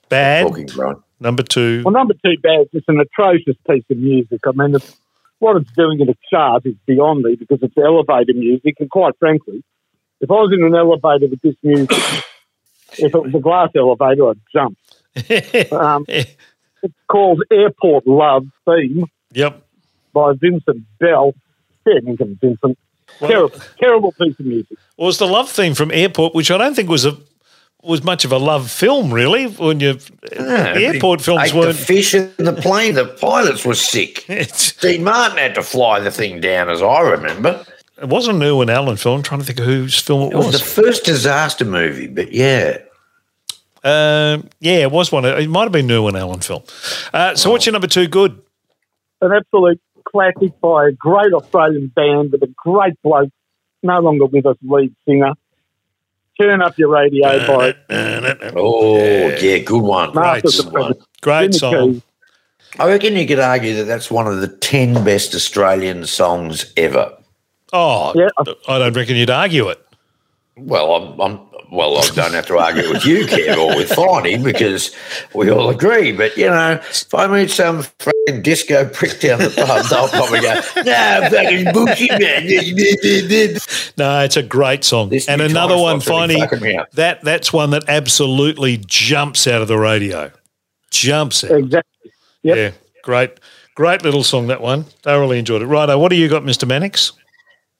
bad. Talking, number two. Well, number two, bad. It's an atrocious piece of music. I mean, it's, what it's doing in a chart is beyond me because it's elevator music. And quite frankly, if I was in an elevator with this music, if it was a glass elevator, I'd jump. um, it's called Airport Love Theme. Yep. By Vincent Bell. Fair income, Vincent. Well, terrible, terrible piece of music. Well, it's the love theme from Airport, which I don't think was a was much of a love film, really. When you yeah, airport films weren't. The fish in the plane. The pilots were sick. Dean Martin had to fly the thing down, as I remember. It wasn't an Irwin Allen film. I'm trying to think of whose film it, it was. It was the first disaster movie, but yeah. Um, yeah, it was one. It might have been new and Allen film. Uh, so, oh. What's your number two? Good, an absolute classic by a great Australian band with a great bloke, no longer with us, lead singer. Turn Up Your Radio uh, by. Uh, oh yeah. yeah, good one. Masters great one. Great song. I reckon you could argue that that's one of the ten best Australian songs ever. Oh, yeah. I don't reckon you'd argue it. Well, I'm, I'm well. I don't have to argue with you, Kev, or with Finey because we all agree. But you know, if I meet some fucking disco prick down the pub, they'll probably go, "Nah, fucking bookie man." No, it's a great song, this and another one, Finey. That that's one that absolutely jumps out of the radio, jumps out. Exactly. Yep. Yeah, great, great little song. That one, thoroughly enjoyed it. Righto, what do you got, Mister Mannix?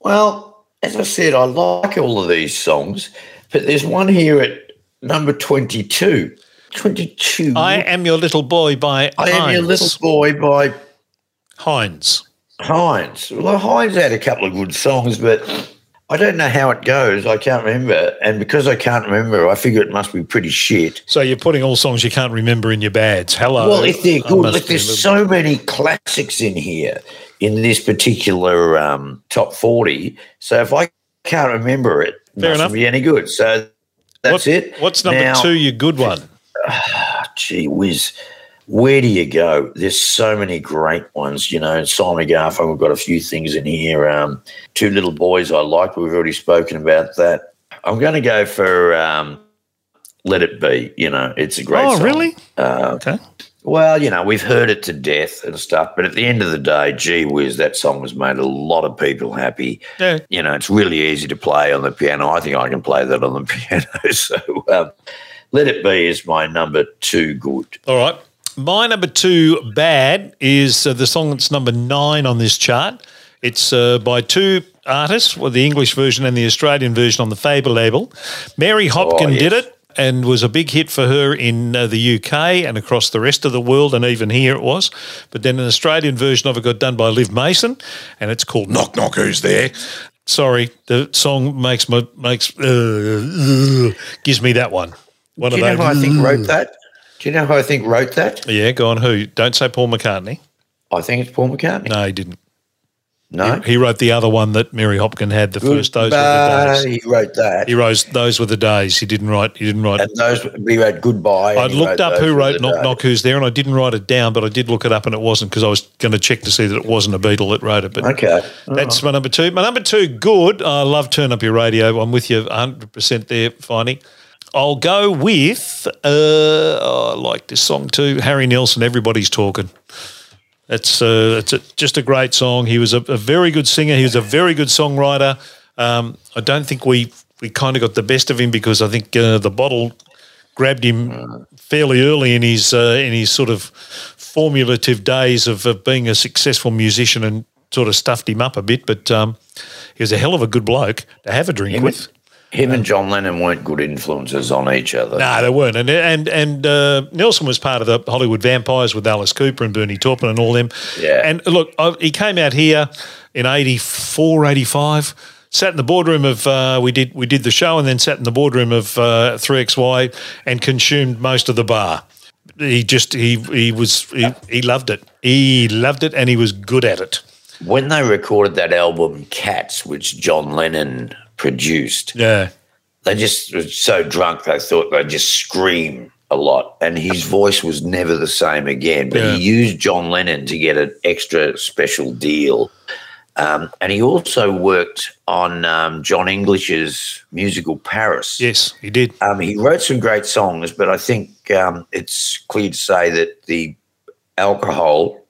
Well. As I said, I like all of these songs, but there's one here at number twenty-two. twenty-two. I Am Your Little Boy by I Hines. Am Your Little Boy by Hines. Hines. Well, Hines had a couple of good songs, but I don't know how it goes. I can't remember. And because I can't remember, I figure it must be pretty shit. So you're putting all songs you can't remember in your bads. Hello. Well, if they're good, look, there's so many classics in here. In this particular um, top forty. So if I can't remember it, it mustn't be any good. So that's what, it. What's number now, two, your good one? Uh, gee whiz. Where do you go? There's so many great ones, you know. Simon Garfunkel, we've got a few things in here. Um, Two Little Boys I Like. We've already spoken about that. I'm going to go for um, Let It Be, you know. It's a great oh, song. Oh, really? Uh, okay. Well, you know, we've heard it to death and stuff, but at the end of the day, gee whiz, that song has made a lot of people happy. Yeah. You know, it's really easy to play on the piano. I think I can play that on the piano. So um, Let It Be is my number two good. All right. My number two bad is uh, the song that's number nine on this chart. It's uh, by two artists, well, the English version and the Australian version on the Faber label. Mary Hopkin oh, yes. did it. And was a big hit for her in uh, the U K and across the rest of the world, and even here it was. But then an Australian version of it got done by Liv Mason, and it's called Knock Knock Who's There. Sorry, the song makes my makes uh, uh, gives me that one. one Do you of know those, who I think wrote that? Do you know who I think wrote that? Yeah, go on. Who? Don't say Paul McCartney. I think it's Paul McCartney. No, he didn't. No, he, he wrote the other one that Mary Hopkin had. The Goodbye, first those were the days. He wrote that. He wrote those were the days. He didn't write. He didn't write. And those he wrote Goodbye. I looked up who wrote Knock Knock Who's There, and I didn't write it down, but I did look it up, and it wasn't because I was going to check to see that it wasn't a Beatle that wrote it. But okay, that's my number two. My number two, good. I love Turn Up Your Radio. I'm with you one hundred percent there, Finey. I'll go with. Uh, oh, I like this song too. Harry Nilsson. Everybody's Talking. It's, uh, it's a, just a great song. He was a, a very good singer. He was a very good songwriter. Um, I don't think we, we kind of got the best of him because I think uh, the bottle grabbed him fairly early in his uh, in his sort of formulative days of, of being a successful musician and sort of stuffed him up a bit. But um, he was a hell of a good bloke to have a drink him with. And, him and John Lennon weren't good influences on each other. No, they weren't. And and and uh, Nilsson was part of the Hollywood Vampires with Alice Cooper and Bernie Taupin and all them. Yeah. And look, I, he came out here in eighty-four, eighty-five, sat in the boardroom of uh, we did we did the show and then sat in the boardroom of uh, three X Y and consumed most of the bar. He just he he was he, he loved it. He loved it and he was good at it. When they recorded that album Cats, which John Lennon produced, yeah, they just were so drunk they thought they'd just scream a lot, and his voice was never the same again. But yeah. he used John Lennon to get an extra special deal. Um, and he also worked on um, John English's musical Paris. Yes, he did. Um, he wrote some great songs, but I think um, it's clear to say that the alcohol,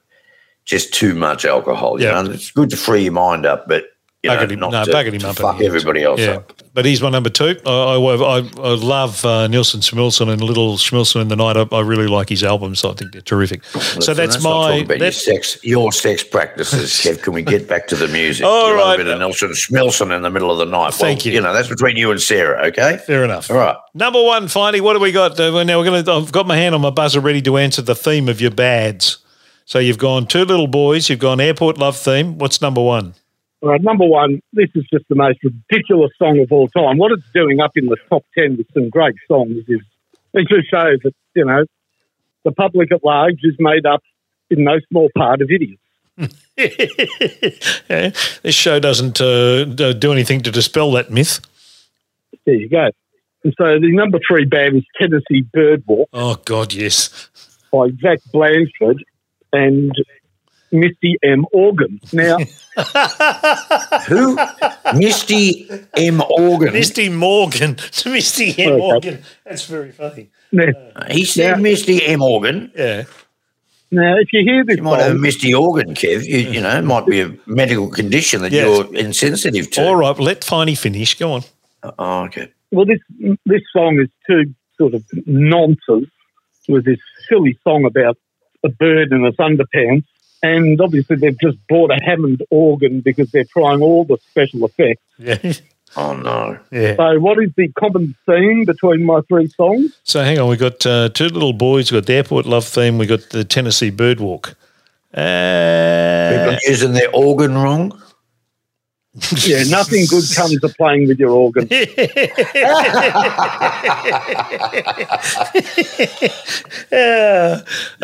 just too much alcohol. You yeah. know, it's good to free your mind up, but you know, him, not no, to, him to up fuck everybody else yeah. up. But he's my number two. I, I, I, I love uh, Nilsson Schmilsson and Little Schmilsson in the Night. I, I really like his albums. I think they're terrific. Well, so that's, that's my – your sex, your sex practices, Kev. Can we get back to the music? All you right. A bit of Nilsson Schmilsson in the middle of the night. Thank well, you. You know, that's between you and Sarah, okay? Fair enough. All right. Number one, finally, what do we got? Uh, now we're gonna. I've got my hand on my buzzer ready to answer the theme of your bads. So you've gone Two Little Boys, you've gone Airport Love Theme. What's number one? All right, number one, this is just the most ridiculous song of all time. What it's doing up in the top ten with some great songs is it just shows that, you know, the public at large is made up in no small part of idiots. yeah, this show doesn't uh, do anything to dispel that myth. There you go. And so the number three band is Tennessee Birdwalk. Oh, God, yes. By Zach Blanford and Misty M. Organ. Now, who? Misty M. Organ. Misty Morgan. Misty M. Okay. Organ. That's very funny. Now, uh, he said now, Misty M. Organ. Yeah. Now, if you hear this, you might song, have Misty Organ, Kev. You, you know, it might be a medical condition that yes. you're insensitive to. All right, well, let Finey finish. Go on. Oh, okay. Well, this this song is too sort of nonsense with this silly song about a bird in its underpants. And obviously they've just bought a Hammond organ because they're trying all the special effects. Yeah. Oh, no. Yeah. So what is the common theme between my three songs? So hang on, we've got uh, Two Little Boys, we've got the Airport Love Theme, we've got the Tennessee Birdwalk. Uh, People using their organ wrong? Yeah, nothing good comes to playing with your organ. uh,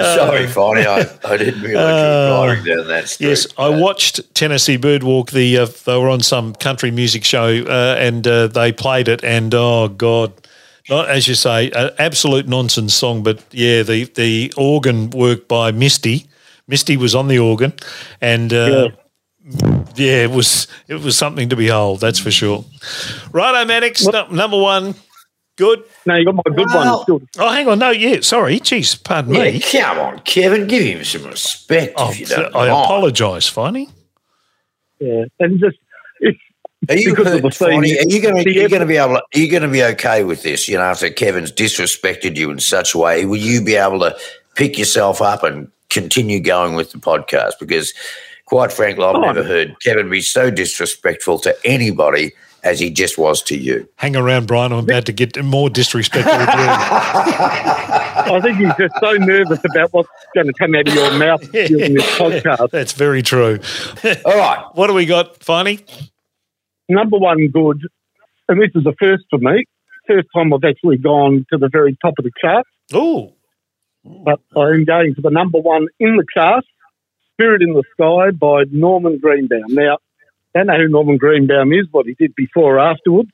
Sorry, Fonny, I, I didn't realise you were driving down that street. Yes, I watched Tennessee Birdwalk. The uh, they were on some country music show uh, and uh, they played it and, oh, God, not as you say, an absolute nonsense song, but, yeah, the, the organ work by Misty. Misty was on the organ and uh, – yeah. Yeah, it was it was something to behold, that's for sure. Righto, Mannix, no, number one, good. No, you got my good well, one. Oh, hang on, no, yeah, sorry, jeez, pardon yeah, me. Come on, Kevin, give him some respect oh, if you don't I mind. Apologise, Finey. Yeah, and just it's are you going to be able? To, are you going to be okay with this? You know, after Kevin's disrespected you in such a way, will you be able to pick yourself up and continue going with the podcast? Because quite frankly, I've oh, never heard Kevin be so disrespectful to anybody as he just was to you. Hang around, Brian. I'm about to get more disrespectful with you. I think he's just so nervous about what's going to come out of your mouth during this podcast. That's very true. All right. What do we got, Finey? Number one good, and this is a first for me, first time I've actually gone to the very top of the chart. Oh. But I am going to the number one in the chart. Spirit in the Sky by Norman Greenbaum. Now, I don't know who Norman Greenbaum is, what he did before or afterwards.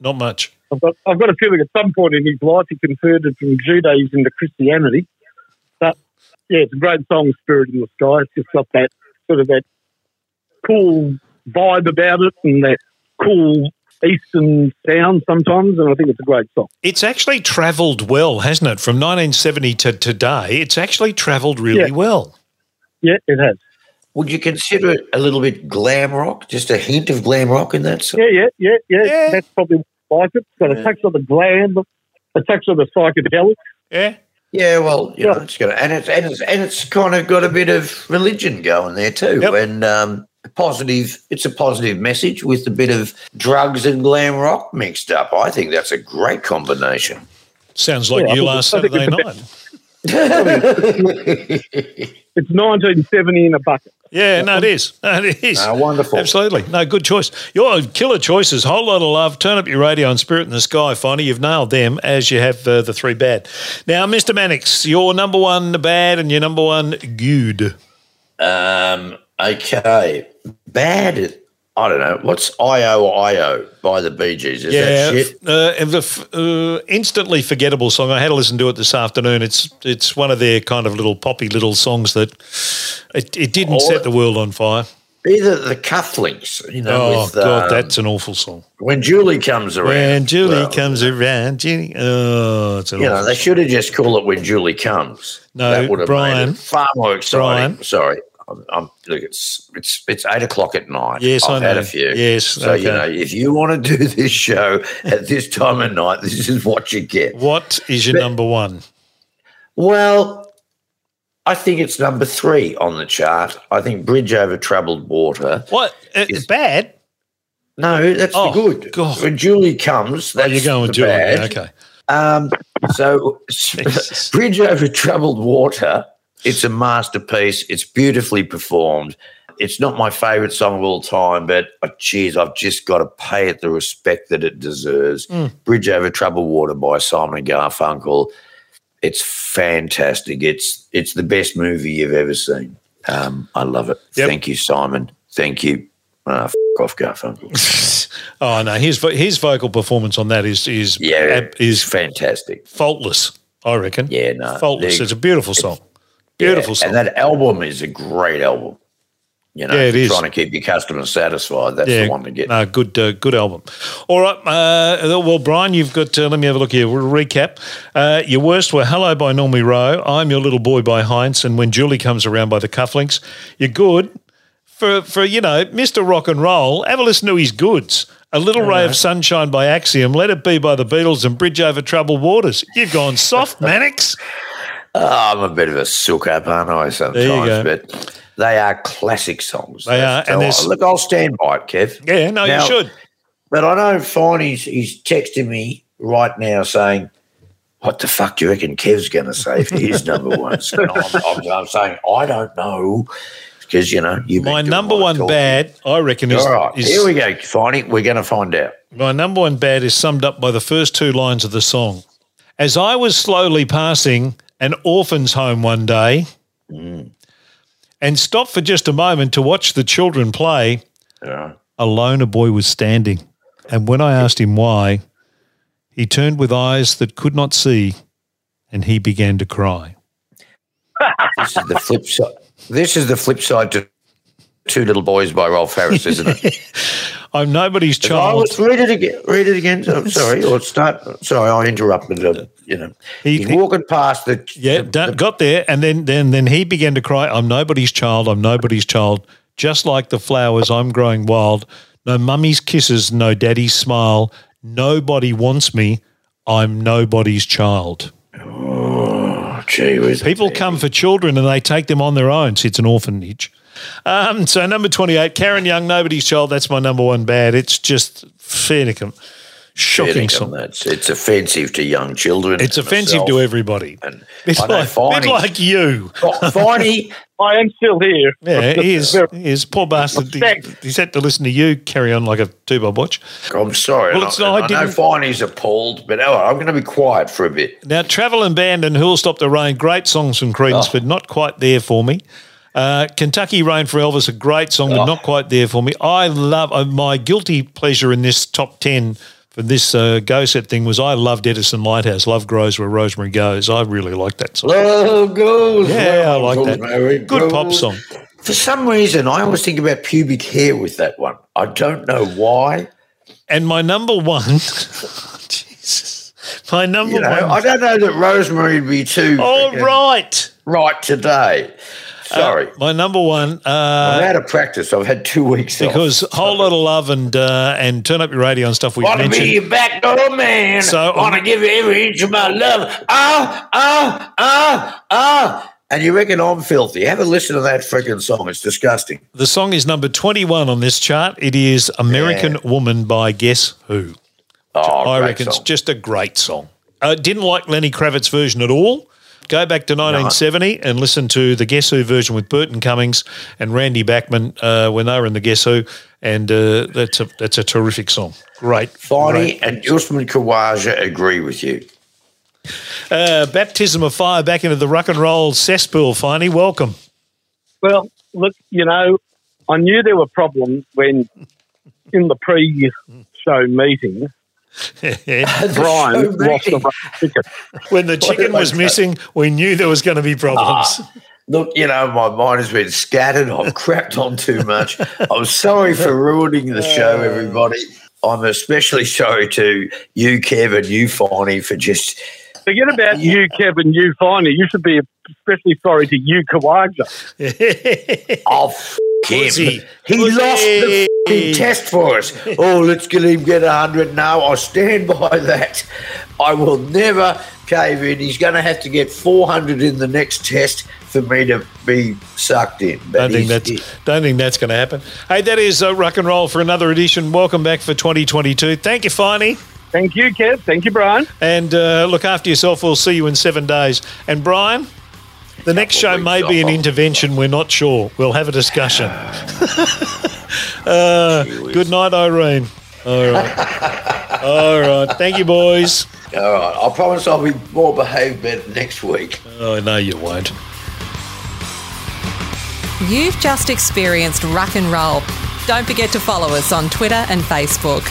Not much. I've got, I've got a feeling at some point in his life he converted from Judaism to Christianity. But, yeah, it's a great song, Spirit in the Sky. It's just got that sort of that cool vibe about it and that cool Eastern sound sometimes, and I think it's a great song. It's actually travelled well, hasn't it? From nineteen seventy to today, it's actually travelled really yeah. well. Yeah, it has. Would you consider it a little bit glam rock, just a hint of glam rock in that song? Yeah, yeah, yeah, yeah. yeah. That's probably what I like it. It's got yeah. a touch of the glam, a touch of the psychedelic. Yeah. Yeah, well, you yeah. know, it's got a, and it's and it's and it's kind of got a bit of religion going there too, yep. and um, positive. It's a positive message with a bit of drugs and glam rock mixed up. I think that's a great combination. Sounds like yeah, you last Saturday night. It's nineteen seventy in a bucket. Yeah, no, it is. No, it is. No, wonderful. Absolutely. No, good choice. Your killer choices. Whole lot of love. Turn up your radio and Spirit in the Sky, Finey. You've nailed them, as you have uh, the three bad. Now, Mister Mannix, your number one bad and your number one good. Um. Okay. Bad. I don't know. What's I O I O by the Bee Gees? Is yeah, that shit? Yeah, uh, uh, instantly forgettable song. I had to listen to it this afternoon. It's it's one of their kind of little poppy little songs that it, it didn't or set the world on fire. Either the Cufflinks, you know. Oh, with, God, um, that's an awful song. When Julie Comes Around. When Julie well, Comes Around. Julie, oh, it's an you awful know, they should have just called it When Julie Comes. No, that would have Brian, made it far more exciting. Brian. Sorry. I'm, I'm, look, it's it's it's eight o'clock at night. Yes, I've I know. had a few. Yes, so okay. you know, if you want to do this show at this time of night, this is what you get. What is your but, number one? Well, I think it's number three on the chart. I think Bridge Over Troubled Water. What? It's is, bad. No, that's oh, the good. God. When Julie Comes, that's oh, you're going the Julie. Bad. Okay. Um, so Bridge Over Troubled Water. It's a masterpiece. It's beautifully performed. It's not my favourite song of all time, but, oh, geez, I've just got to pay it the respect that it deserves. Mm. Bridge Over Troubled Water by Simon and Garfunkel. It's fantastic. It's it's the best movie you've ever seen. Um, I love it. Yep. Thank you, Simon. Thank you. Ah, f*** off, Garfunkel. Oh, no, his his vocal performance on that is is yeah, ab- is fantastic. Faultless, I reckon. Yeah, no. Faultless. It's a beautiful song. Beautiful yeah, song. And that album is a great album. You know, yeah, it is. Trying to keep your customers satisfied, that's yeah, the one to get. No, good uh, good album. All right, uh, well, Brian, you've got uh, – let me have a look here. We'll recap. Uh, your worst were Hello by Normie Rowe, I'm Your Little Boy by Heinz, and When Julie Comes Around by the Cufflinks. You're good. For, for you know, Mister Rock and Roll, have a listen to his goods. A Little Ray of Sunshine by Axiom, Let It Be by the Beatles, and Bridge Over Troubled Waters. You've gone soft, Mannix. Oh, I'm a bit of a sook up, aren't I, sometimes? But they are classic songs. They are. And I, look, I'll stand by it, Kev. Yeah, no, now, you should. But I know Finey's he's texting me right now saying, what the fuck do you reckon Kev's going to say for his number one? So I'm, I'm, I'm saying, I don't know because, you know, you've My number one bad, I reckon, is – All right, is, here we go, Finey. We're going to find out. My number one bad is summed up by the first two lines of the song. As I was slowly passing – an orphan's home one day mm. and stopped for just a moment to watch the children play, yeah. alone a boy was standing. And when I asked him why, he turned with eyes that could not see and he began to cry. This is the flip side. This is the flip side to Two Little Boys by Rolf Harris, isn't it? I'm nobody's child. Was, read it again. Read it again. Oh, sorry. Or start. Sorry, I interrupted. Uh, you know, he, he's walking past the. Yeah, the, the, got there, and then then then he began to cry. I'm nobody's child. I'm nobody's child. Just like the flowers, I'm growing wild. No mummy's kisses, no daddy's smile. Nobody wants me. I'm nobody's child. Oh, gee whiz. People come for children, and they take them on their own. So it's an orphanage. Um, so number twenty-eight, Karen Young, Nobody's Child. That's my number one bad. It's just finicum, shocking song. It's offensive to young children. It's offensive myself. To everybody. And it's like, Finey, bit like you. Finey, I am still here. Yeah, he is. He is. Poor bastard. He, he's had to listen to you carry on like a two-bob watch. I'm sorry. Well, it's not, I, I know Finey's appalled, but oh, I'm going to be quiet for a bit. Now, Travel and Band and Who'll Stop the Rain, great songs from Creedence, oh. but not quite there for me. Uh, Kentucky Rain for Elvis, a great song, but oh. not quite there for me. I love uh, my guilty pleasure in this top ten for this uh, go set thing was I loved Edison Lighthouse. Love Grows Where Rosemary Goes. I really like that song. Love goes. Yeah, I like that. Good pop song. For some reason, I always think about pubic hair with that one. I don't know why. And my number one. Jesus, my number you know, one. I don't know that Rosemary would be too. All right. Right today. Sorry. Uh, my number one. Uh, I'm out of practice. I've had two weeks because off. Because Whole Lot of Love and uh, and Turn Up Your Radio and stuff we mentioned. Want to be your back door man. So want to give you every inch of my love. Ah, ah, ah, ah. And you reckon I'm filthy. Have a listen to that freaking song. It's disgusting. The song is number twenty-one on this chart. It is American yeah. Woman by Guess Who. Oh, I reckon song. It's just a great song. I uh, didn't like Lenny Kravitz's version at all. Go back to nineteen seventy and listen to the Guess Who version with Burton Cummings and Randy Bachman uh, when they were in the Guess Who, and uh, that's a that's a terrific song. Great. Finey and Usman Khawaja agree with you. Uh, baptism of fire back into the rock and roll cesspool, Finey. Welcome. Well, look, you know, I knew there were problems when in the pre-show meeting, Brian lost the right chicken. When the chicken was missing, we knew there was going to be problems. Ah, look, you know, my mind has been scattered. I've crapped on too much. I'm sorry for ruining the show, everybody. I'm especially sorry to you, Kevin, you, Finey, for just... Forget about yeah. you, Kevin, you, Finey. You should be especially sorry to you, Khawaja. Oh, f*** him. He, he lost the f***ing test for us. Oh, let's get him get one hundred now. I stand by that. I will never cave in. He's going to have to get four hundred in the next test for me to be sucked in. But don't, think that's, don't think that's going to happen. Hey, that is uh, Rock and Roll for another edition. Welcome back for twenty twenty-two. Thank you, Finey. Thank you, Kev. Thank you, Brian. And uh, look after yourself. We'll see you in seven days. And, Brian, the next show may be an intervention. We're not sure. We'll have a discussion. uh, good night, Irene. All right. All right. Thank you, boys. All right. I promise I'll be more behaved better next week. Oh, no, you won't. You've just experienced Rock and Roll. Don't forget to follow us on Twitter and Facebook.